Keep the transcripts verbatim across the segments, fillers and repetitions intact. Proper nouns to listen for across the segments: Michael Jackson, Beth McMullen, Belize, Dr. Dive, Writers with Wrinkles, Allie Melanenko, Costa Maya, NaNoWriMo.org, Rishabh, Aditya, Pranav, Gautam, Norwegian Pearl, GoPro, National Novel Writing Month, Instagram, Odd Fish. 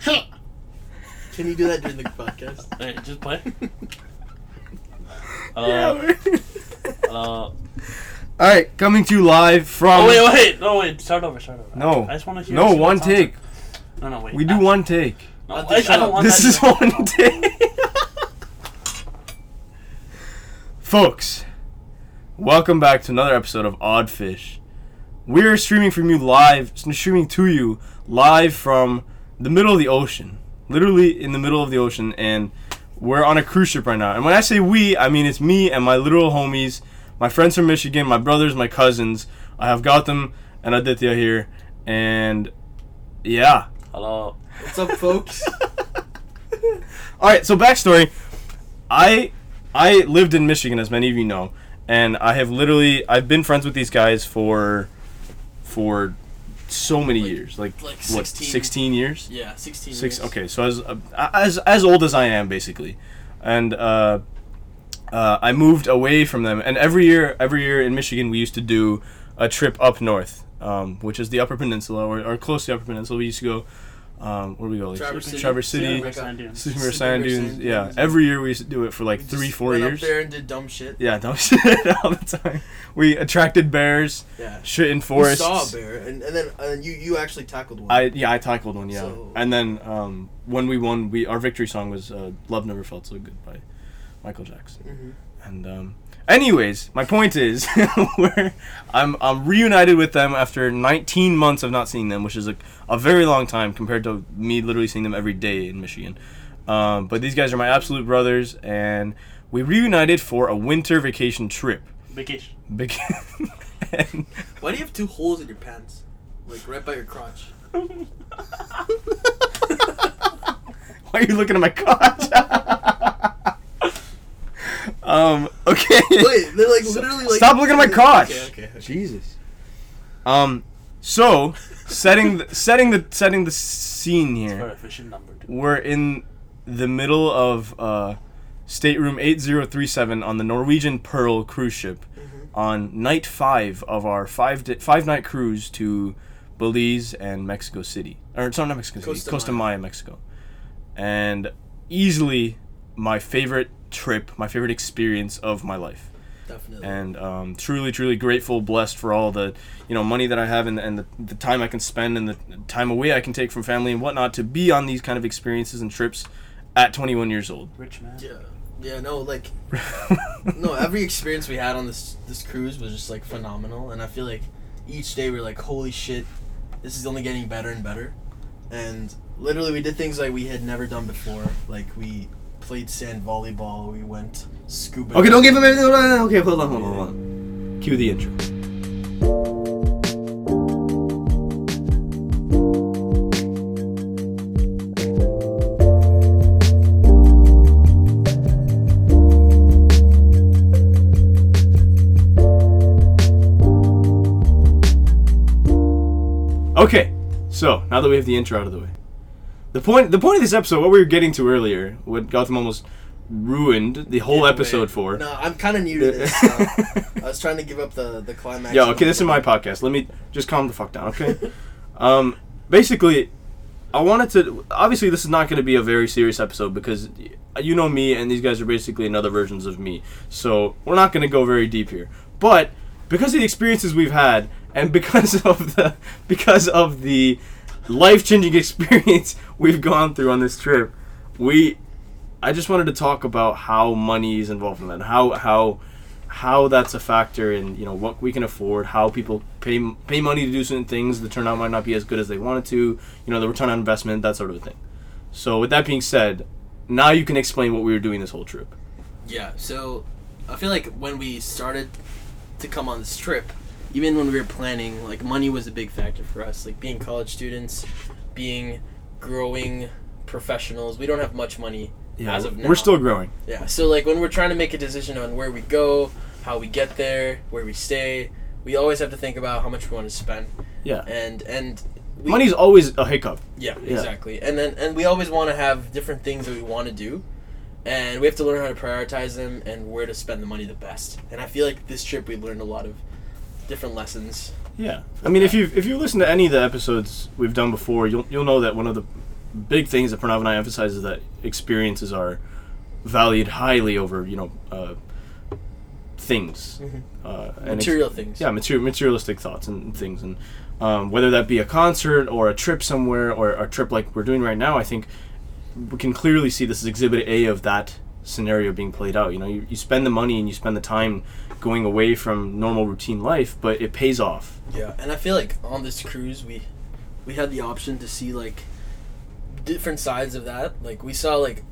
Can you do that during the podcast? Wait, just play. Uh, uh, all right, coming to you live from. Oh wait, wait, no wait, start over, start over. No, I just want to hear. No, one take. No, no, wait. We do I, one take. No, I, I don't want this that is one know. Take. Folks, welcome back to another episode of Odd Fish. We're streaming from you live, streaming to you live from the middle of the ocean. Literally in the middle of the ocean, and we're on a cruise ship right now. And when I say we, I mean it's me and my literal homies, my friends from Michigan, my brothers, my cousins. I have Gautam and Aditya here, and yeah. Hello. What's up, folks? All right, so backstory. I I lived in Michigan, as many of you know, and I have literally I've been friends with these guys for for. So many like, years, like, like sixteen. What, sixteen years? Yeah, sixteen Six, years. Okay, so as uh, as as old as I am, basically, and uh, uh, I moved away from them. And every year, every year in Michigan, we used to do a trip up north, um, which is the Upper Peninsula or, or close to the Upper Peninsula. We used to go, um, where do we go? Like, Traverse City, Traverse City, City Sand Dunes. Sand, Sand Dunes. Yeah, every year we used to do it for like we three, four went years. Up there and did dumb shit. Yeah, dumb shit all the time. We attracted bears, yeah. Shit in forests. You saw a bear, and, and then and you, you actually tackled one. I Yeah, I tackled one, yeah. So. And then um, when we won, we our victory song was uh, Love Never Felt So Good by Michael Jackson. Mm-hmm. And um, anyways, my point is, we're, I'm I'm reunited with them after nineteen months of not seeing them, which is a, a very long time compared to me literally seeing them every day in Michigan. Um, but these guys are my absolute brothers, and we reunited for a winter vacation trip. Vacation. Vacation. Why do you have two holes in your pants? Like right by your crotch. Why are you looking at my crotch? um, okay. Wait, they're like literally like. Stop looking at my crotch. Okay, okay, okay. Jesus. Um, so setting the, setting the setting the scene here. We're in the middle of uh Stateroom eight zero three seven on the Norwegian Pearl cruise ship, mm-hmm. on night five of our five di- five night cruise to Belize and Mexico City, or it's not Mexico City, Costa, Costa Maya, Maya, Mexico, and easily my favorite trip, my favorite experience of my life. Definitely. And um, truly, truly grateful, blessed for all the you know money that I have and and the, the time I can spend and the time away I can take from family and whatnot to be on these kind of experiences and trips at twenty-one years old. Rich man. Yeah. Yeah, no, like, no, every experience we had on this this cruise was just, like, phenomenal, and I feel like each day we were like, holy shit, this is only getting better and better, and literally we did things like we had never done before, like, we played sand volleyball, we went scuba. Okay, don't give him anything, okay, hold on, hold on, hold on. Cue the intro. Okay, so now that we have the intro out of the way, the point the point of this episode, what we were getting to earlier, what Gautam almost ruined the whole yeah, episode wait. for. No, I'm kind of new to this. So I was trying to give up the, the climax. Yeah, okay, this is my podcast. Let me just calm the fuck down, okay? um, basically, I wanted to... Obviously, this is not going to be a very serious episode because you know me and these guys are basically another versions of me. So we're not going to go very deep here. But because of the experiences we've had... And because of the because of the life-changing experience we've gone through on this trip, we I just wanted to talk about how money is involved in that, how how how that's a factor in you know what we can afford, how people pay pay money to do certain things. The turnout might not be as good as they wanted to, you know, the return on investment, that sort of thing. So with that being said, now you can explain what we were doing this whole trip. Yeah, so I feel like when we started to come on this trip. Even when we were planning, like, money was a big factor for us. Like, being college students, being growing professionals. We don't have much money yeah, as of now. We're still growing. Yeah, so, like, when we're trying to make a decision on where we go, how we get there, where we stay, we always have to think about how much we want to spend. Yeah. And... and we, money's always a hiccup. Yeah, yeah, exactly. And then and we always want to have different things that we want to do. And we have to learn how to prioritize them and where to spend the money the best. And I feel like this trip we learned a lot of... different lessons. Yeah, I mean, that. if you if you listen to any of the episodes we've done before, you'll you'll know that one of the big things that Pranav and I emphasize is that experiences are valued highly over, you know, uh, things. Mm-hmm. Uh, and Material ex- things. Yeah, material, materialistic thoughts and, and things. And um, whether that be a concert or a trip somewhere or a trip like we're doing right now, I think we can clearly see this is exhibit A of that scenario being played out. You know, you, you spend the money and you spend the time going away from normal routine life, but it pays off. Yeah, and I feel like on this cruise, we we had the option to see, like, different sides of that. Like, we saw, like,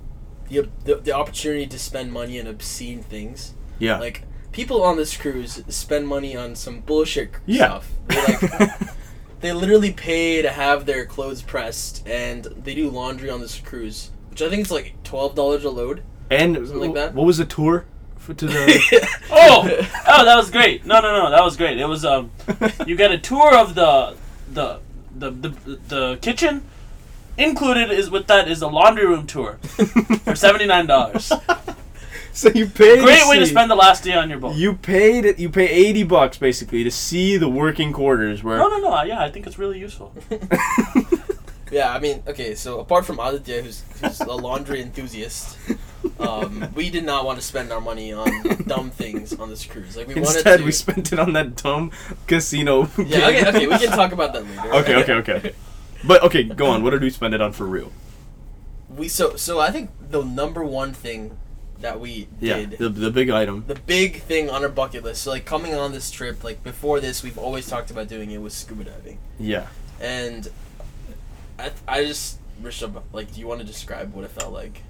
the the, the opportunity to spend money on obscene things. Yeah. Like, people on this cruise spend money on some bullshit yeah. stuff. They're like... They literally pay to have their clothes pressed, and they do laundry on this cruise, which I think it's like twelve dollars a load. And something like that. What was the tour for to the? oh, oh, that was great. No, no, no, that was great. It was um, you get a tour of the the the the, the kitchen. Included is with that is a laundry room tour for seventy nine dollars. So you pay. Great to way see. to spend the last day on your boat. You paid it. You pay eighty bucks basically to see the working quarters. Where no, no, no. Yeah, I think it's really useful. Yeah, I mean, okay. So apart from Aditya, who's, who's a laundry enthusiast, um, we did not want to spend our money on dumb things on this cruise. Like we instead, wanted to, we spent it on that dumb casino. Yeah. Okay. Okay. We can talk about that later. Okay. Right? Okay. Okay. But okay, go on. What did we spend it on for real? We so so I think the number one thing. That we yeah, did. The, the big item. The big thing on our bucket list. So, like, coming on this trip, like, before this, we've always talked about doing it was scuba diving. Yeah. And I, I just, Rishabh, like, do you want to describe what it felt like?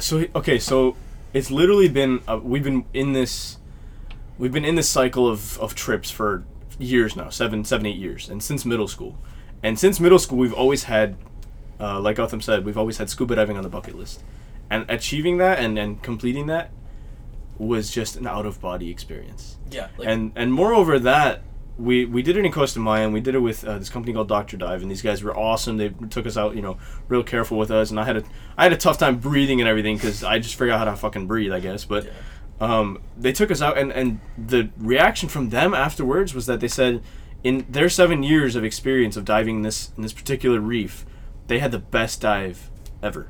So, okay, so it's literally been, uh, we've been in this, we've been in this cycle of, of trips for years now, seven, seven, eight years, and since middle school. And since middle school, we've always had, uh, like Gautam said, we've always had scuba diving on the bucket list. And achieving that and, and completing that was just an out-of-body experience. Yeah. Like and and moreover that, we, we did it in Costa Maya, and we did it with uh, this company called Doctor Dive, and these guys were awesome. They took us out, you know, real careful with us, and I had a I had a tough time breathing and everything because I just figured out how to fucking breathe, I guess. But yeah. um, they took us out, and, and the reaction from them afterwards was that they said in their seven years of experience of diving in this in this particular reef, they had the best dive ever.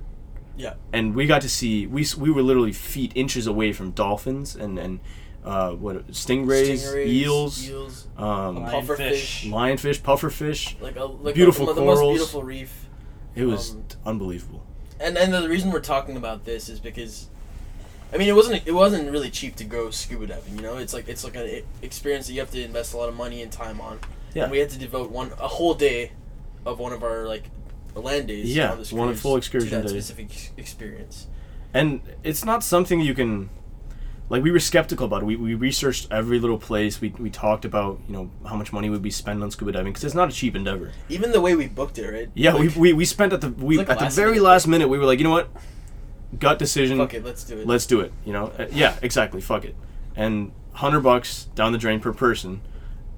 Yeah, and we got to see we we were literally feet inches away from dolphins and and uh, what stingrays, stingrays eels, eels um, pufferfish, lionfish, pufferfish, like a like beautiful a, corals, the most beautiful reef. It was um, unbelievable. And and the reason we're talking about this is because, I mean, it wasn't it wasn't really cheap to go scuba diving. You know, it's like it's like an experience that you have to invest a lot of money and time on. Yeah, and we had to devote one a whole day of one of our like. Land days. Yeah, on one full excursion day. Specific experience, and it's not something you can, like we were skeptical about it. We we researched every little place. We we talked about you know how much money would we spend on scuba diving because it's not a cheap endeavor. Even the way we booked it, right? Yeah, like, we, we we spent at the we like at the very minute. last minute. We were like, you know what, gut decision. Fuck it, let's do it. Let's do it. You know, uh, yeah, exactly. Fuck it, and hundred bucks down the drain per person,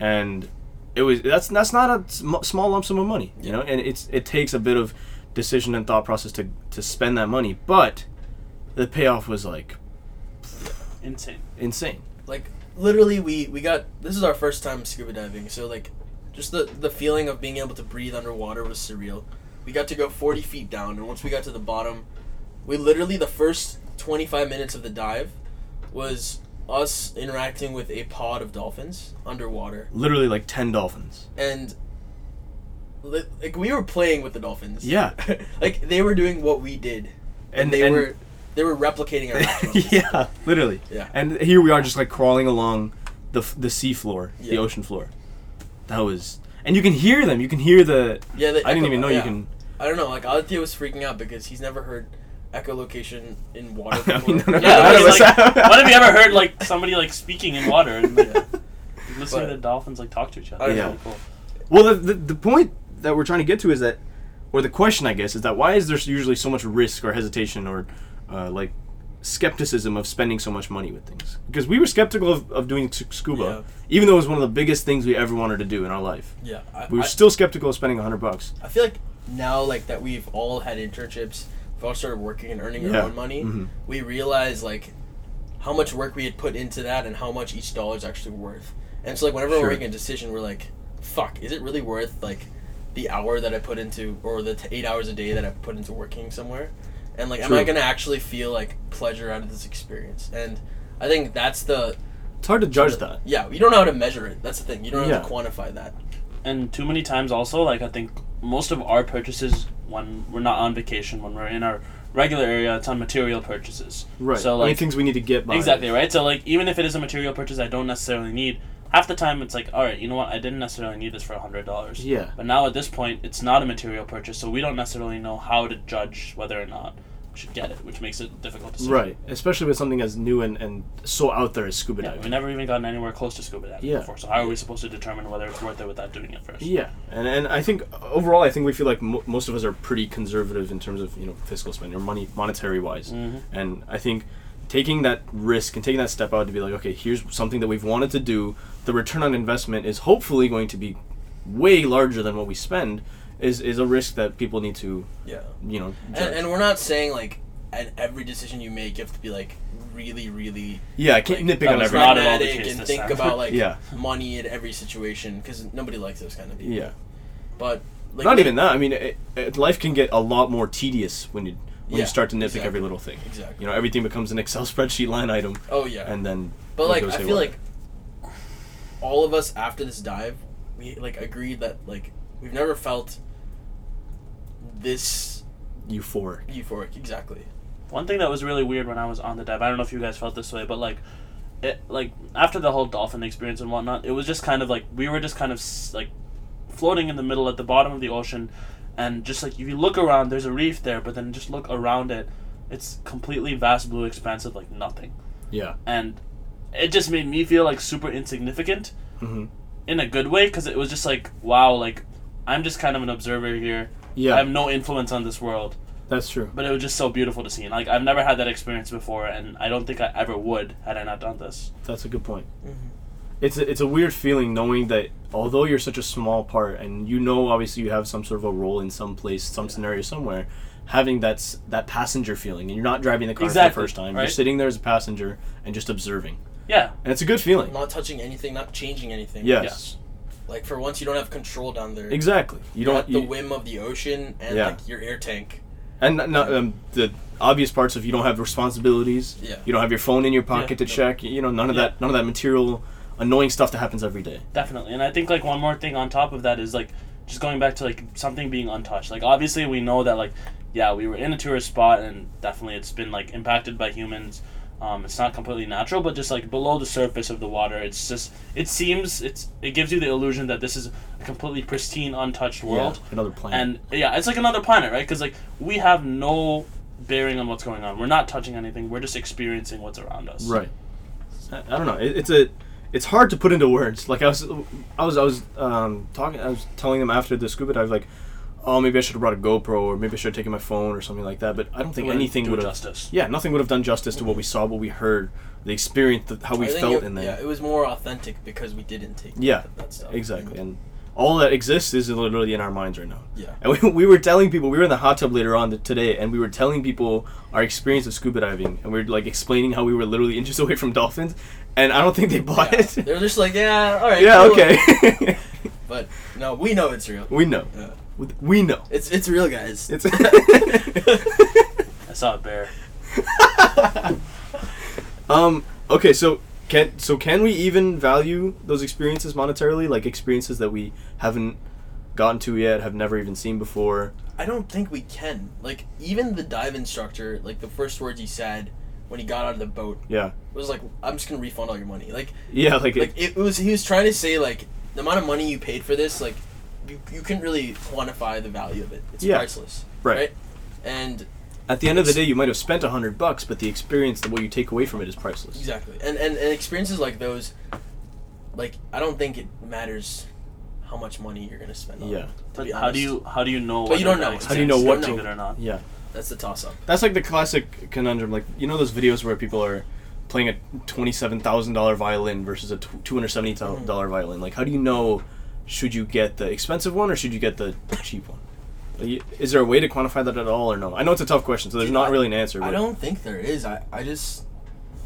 and. It was that's that's not a sm- small lump sum of money, you know, and it's it takes a bit of decision and thought process to, to spend that money, but the payoff was like insane, insane. Like literally, we, we got this is our first time scuba diving, so like just the, the feeling of being able to breathe underwater was surreal. We got to go forty feet down, and once we got to the bottom, we literally the first twenty five minutes of the dive was. Us interacting with a pod of dolphins underwater. Literally like ten dolphins. And li- like we were playing with the dolphins. Yeah. Like they were doing what we did. And, and they and were they were replicating our actions. Yeah, literally. Yeah. And here we are just like crawling along the f- the sea floor, yeah. the ocean floor. That was and you can hear them. You can hear the Yeah, the I echo, didn't even know yeah. you can I don't know, like Aditya was freaking out because he's never heard echolocation in water. I mean, no, no, yeah, no, no, like, what have you ever heard like somebody like speaking in water and like, yeah. listening but, to the dolphins like talk to each other? Yeah. Really cool. Well, the, the the point that we're trying to get to is that, or the question I guess is that why is there usually so much risk or hesitation or uh, like skepticism of spending so much money with things? Because we were skeptical of, of doing scuba, yeah. even though it was one of the biggest things we ever wanted to do in our life. Yeah, I, we were I, still skeptical of spending a hundred bucks. I feel like now like that we've all had internships. We've all started working and earning yeah. our own money. Mm-hmm. We realized like how much work we had put into that and how much each dollar is actually worth. And so like whenever sure. we're making a decision, we're like, "Fuck, is it really worth like the hour that I put into, or the t- eight hours a day that I put into working somewhere, and like, True. Am I gonna actually feel like pleasure out of this experience? And I think that's the. It's hard to judge that. Yeah, you don't know how to measure it. That's the thing. You don't know how to quantify that. And too many times also, like, I think most of our purchases when we're not on vacation, when we're in our regular area, it's on material purchases. Right. So like, any things we need to get by. Exactly, right? So like, even if it is a material purchase I don't necessarily need, half the time it's like, all right, you know what? I didn't necessarily need this for one hundred dollars. Yeah. But now at this point, it's not a material purchase, so we don't necessarily know how to judge whether or not we should get it, which makes it difficult to see. Right, especially with something as new and, and so out there as scuba diving. Yeah, we never even gotten anywhere close to scuba diving yeah. before, so how are we supposed to determine whether it's worth it without doing it first? Yeah, and and I think overall, I think we feel like mo- most of us are pretty conservative in terms of, you know, fiscal spending or money, monetary-wise. Mm-hmm. And I think taking that risk and taking that step out to be like, okay, here's something that we've wanted to do, the return on investment is hopefully going to be way larger than what we spend, is is a risk that people need to, yeah. you know, judge. And, and we're not saying, like, at every decision you make, you have to be, like, really, really... Yeah, I can't like, nitpick on everything. Not at all the case and this think time. About, like, yeah. money in every situation, because nobody likes those kind of people. Yeah. But... Like, not we, even that. I mean, it, it, life can get a lot more tedious when you when yeah, you start to nitpick exactly. every little thing. Exactly. You know, everything becomes an Excel spreadsheet line item. Oh, yeah. And then... But, like, I feel well. like all of us after this dive, we, like, agreed that, like, we've never felt... this euphoric euphoric exactly. One thing that was really weird when I was on the dive, I don't know if you guys felt this way, but like it like after the whole dolphin experience and whatnot, it was just kind of like we were just kind of like floating in the middle at the bottom of the ocean, and just like if you look around, there's a reef there, but then just look around it, it's completely vast blue expanse of like nothing. Yeah. And it just made me feel like super insignificant mm-hmm. in a good way, because it was just like, wow, like I'm just kind of an observer here. Yeah. I have no influence on this world. That's true. But it was just so beautiful to see. And, like, I've never had that experience before, and I don't think I ever would had I not done this. That's a good point. Mm-hmm. It's, a, it's a weird feeling knowing that although you're such a small part, and you know obviously you have some sort of a role in some place, some yeah. scenario somewhere, having that, that passenger feeling, and you're not driving the car exactly, for the first time. Right? You're sitting there as a passenger and just observing. Yeah. And it's a good feeling. Not touching anything, not changing anything. Yes. Yeah. Like, for once, you don't have control down there. Exactly. You don't. At the you, whim of the ocean and yeah. like your air tank. And no, um, the obvious parts of you don't have responsibilities. Yeah. You don't have your phone in your pocket yeah, to no. check. You know, none of yeah. that. None of that material, annoying stuff that happens every day. Definitely. And I think like one more thing on top of that is like just going back to like something being untouched. Like obviously we know that like yeah we were in a tourist spot and definitely it's been like impacted by humans. Um, it's not completely natural, but just like below the surface of the water, it's just it seems it's it gives you the illusion that this is a completely pristine, untouched world. Yeah, another planet. And yeah, it's like another planet, right? Because like we have no bearing on what's going on. We're not touching anything. We're just experiencing what's around us. Right. I, I don't know. It, it's a it's hard to put into words. Like I was I was I was um, talking. I was telling them after the scuba dive, like, oh, maybe I should have brought a GoPro, or maybe I should have taken my phone or something like that. But I don't think would anything would have... justice. Yeah, nothing would have done justice to what we saw, what we heard, the experience, the, how we I felt it, in there. Yeah, it was more authentic because we didn't take yeah, that, that stuff. Yeah, exactly. And all that exists is literally in our minds right now. Yeah. And we, we were telling people, we were in the hot tub later on today, and we were telling people our experience of scuba diving, and we were like explaining how we were literally inches away from dolphins, and I don't think they bought yeah. it. They were just like, yeah, all right. Yeah, cool. Okay. But no, we know it's real. We know. Yeah. We know. It's it's real, guys. It's I saw a bear. um. Okay. So can so can we even value those experiences monetarily? Like experiences that we haven't gotten to yet, have never even seen before. I don't think we can. Like even the dive instructor, like the first words he said when he got out of the boat. Yeah. Was like, I'm just gonna refund all your money. Like. Yeah. Like. Like it, it was. He was trying to say like the amount of money you paid for this, like. You, you couldn't really quantify the value of it. It's yeah. priceless, right. right? And at the end of the day, you might have spent a hundred bucks, but the experience, the what you take away from it, is priceless. Exactly, and, and and experiences like those, like I don't think it matters how much money you're gonna spend. on Yeah, it, to be how honest. do you how do you know? But you don't know. How do you know what to do or not? Yeah, that's the toss up. That's like the classic conundrum. Like you know those videos where people are playing a twenty-seven thousand dollar violin versus a two hundred seventy dollar mm. violin. Like how do you know? Should you get the expensive one or should you get the cheap one? Is there a way to quantify that at all or no? I know it's a tough question, so there's not really an answer. But I don't think there is. I, I just...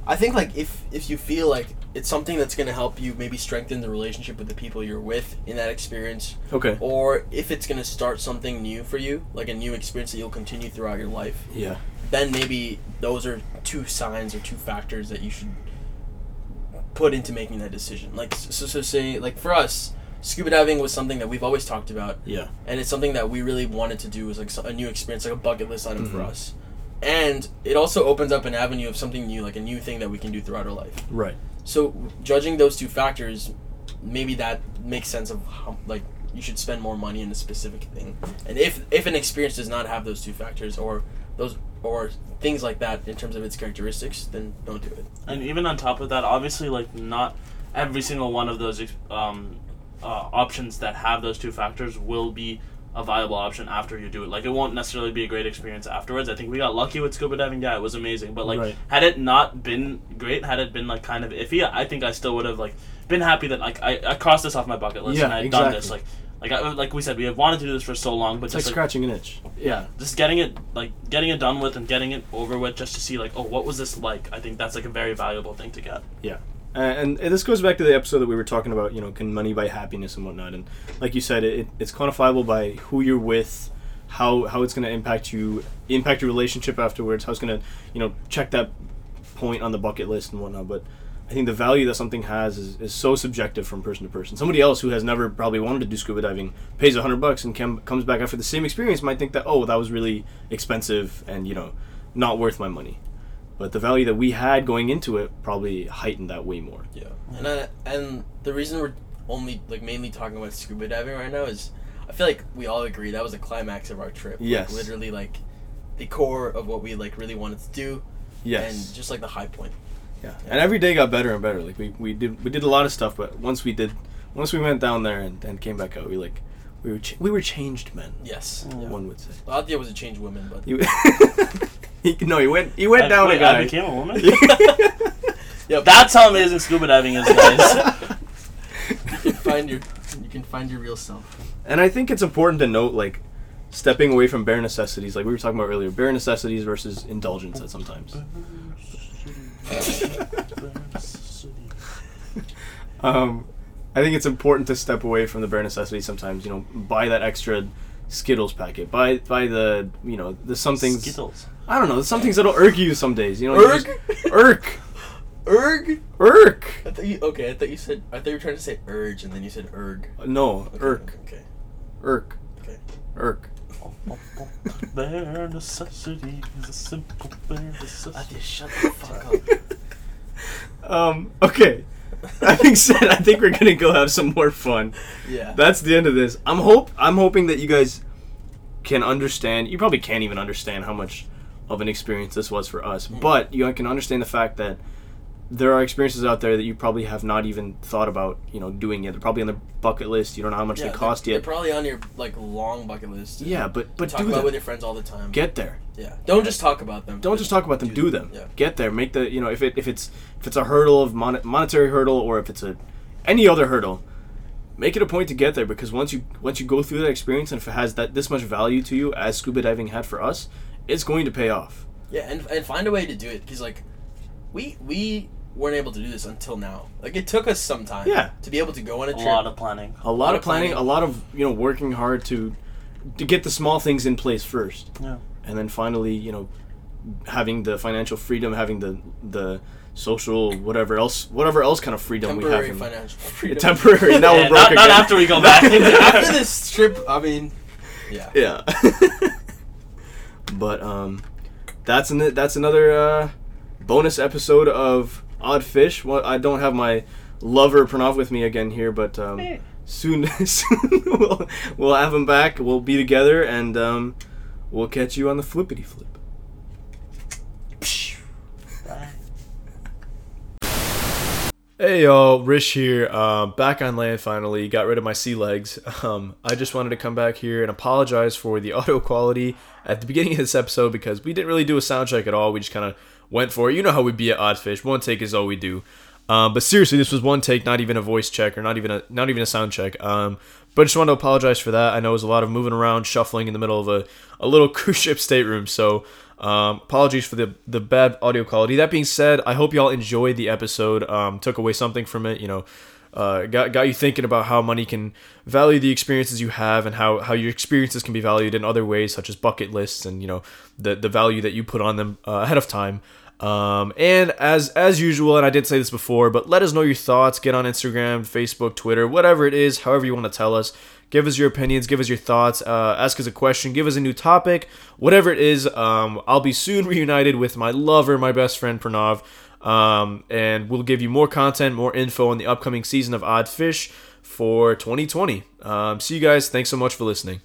I think, like, if if you feel like it's something that's going to help you maybe strengthen the relationship with the people you're with in that experience. Okay. Or if it's going to start something new for you, like a new experience that you'll continue throughout your life. Yeah. Then maybe those are two signs or two factors that you should put into making that decision. Like, so, so say, like, for us, scuba diving was something that we've always talked about. Yeah. And it's something that we really wanted to do, was like a new experience, like a bucket list item mm-hmm. for us. And it also opens up an avenue of something new, like a new thing that we can do throughout our life. Right. So judging those two factors, maybe that makes sense of how, like, you should spend more money in a specific thing. And if if an experience does not have those two factors or those or things like that in terms of its characteristics, then don't do it. And even on top of that, obviously, like, not every single one of those um, uh, options that have those two factors will be a viable option after you do it. Like, it won't necessarily be a great experience afterwards. I think we got lucky with scuba diving. Yeah, it was amazing. But, like, right. had it not been great, had it been, like, kind of iffy, I think I still would have, like, been happy that, like, I, I crossed this off my bucket list yeah, and I had exactly. done this. Like, like I, like we said, we have wanted to do this for so long. But it's just, like, scratching like, an itch. Yeah. Just getting it, like, getting it done with and getting it over with just to see, like, oh, what was this like? I think that's, like, a very valuable thing to get. Yeah. And, and this goes back to the episode that we were talking about, you know, can money buy happiness and whatnot. And like you said, it, it's quantifiable by who you're with, how how it's going to impact you, impact your relationship afterwards, how it's going to, you know, check that point on the bucket list and whatnot. But I think the value that something has is, is so subjective from person to person. Somebody else who has never probably wanted to do scuba diving pays a hundred bucks and cam- comes back after the same experience might think that, oh, that was really expensive and, you know, not worth my money. But the value that we had going into it probably heightened that way more. Yeah, and I, and the reason we're only like mainly talking about scuba diving right now is I feel like we all agree that was the climax of our trip. Yes, like, literally like the core of what we like really wanted to do. Yes, and just like the high point. Yeah, yeah. And every day got better and better. Like we, we did we did a lot of stuff, but once we did, once we went down there and, and came back out, we like. We were, cha- we were changed men. Yes. Yeah. One would say. Well, Adia was a changed woman, but... he, no, he went He went I, down wait, a guy. I became a woman? Yeah, that's how amazing scuba diving is, guys. you, can find your, you can find your real self. And I think it's important to note, like, stepping away from bare necessities, like we were talking about earlier, bare necessities versus indulgence at sometimes. um... I think it's important to step away from the bare necessities sometimes, you know, buy that extra Skittles packet, buy buy the, you know, the some things... Skittles? I don't know, some things that'll irk you some days, you know. Irk? Irk. Irk? Irk. I thought you, okay, I thought you said, I thought you were trying to say urge, and then you said erg. Uh, no, okay, irk. Okay. Irk. Okay. Irk. Bare necessities, a simple bare necessities. I just shut the fuck up. um, okay. Having said, I think we're gonna go have some more fun. Yeah, that's the end of this. I'm hope I'm hoping that you guys can understand. You probably can't even understand how much of an experience this was for us, mm. but you can understand the fact that there are experiences out there that you probably have not even thought about, you know, doing yet. They're probably on the bucket list. You don't know how much yeah, they cost they're, yet. They're probably on your like long bucket list. Yeah, but but talk do about it with your friends all the time. Get there. Yeah. Don't just talk about them. Don't just talk about them. Do, do them. them. Yeah. Get there. Make the you know if it if it's if it's a hurdle of mon- monetary hurdle or if it's a any other hurdle, make it a point to get there because once you once you go through that experience and if it has that this much value to you as scuba diving had for us, it's going to pay off. Yeah, and and find a way to do it because like we we. weren't able to do this until now. Like, it took us some time yeah. to be able to go on a trip. A lot of planning. A lot, a lot of planning, planning, a lot of, you know, working hard to to get the small things in place first. Yeah. And then finally, you know, having the financial freedom, having the the social whatever else, whatever else kind of freedom temporary we have. Temporary financial freedom. Temporary. Now yeah, we're broke not, again. Not after we go back. After this trip, I mean, yeah. Yeah. But um, that's an, that's another uh, bonus episode of Odd Fish. Well, I don't have my lover Pranav with me again here, but um, hey. soon, soon we'll, we'll have him back. We'll be together, and um, we'll catch you on the flippity flip. Bye. Hey y'all, Rish here. Uh, back on land finally. Got rid of my sea legs. Um, I just wanted to come back here and apologize for the audio quality at the beginning of this episode because we didn't really do a sound check at all. We just kind of went for it. You know how we be at Odd Fish. One take is all we do. Um, but seriously, this was one take, not even a voice check or not even a not even a sound check. Um, but I just wanted to apologize for that. I know it was a lot of moving around, shuffling in the middle of a, a little cruise ship stateroom. So Um, apologies for the the bad audio quality. That being said, I hope y'all enjoyed the episode. Um, took away something from it, you know. Uh, got got you thinking about how money can value the experiences you have, and how, how your experiences can be valued in other ways, such as bucket lists and, you know, the the value that you put on them uh, ahead of time. Um, and as as usual, and I did say this before, but let us know your thoughts. Get on Instagram, Facebook, Twitter, whatever it is, however you want to tell us. Give us your opinions, give us your thoughts, uh, ask us a question, give us a new topic, whatever it is. Um, I'll be soon reunited with my lover, my best friend Pranav, um, and we'll give you more content, more info on the upcoming season of Odd Fish for twenty twenty. Um, see you guys. Thanks so much for listening.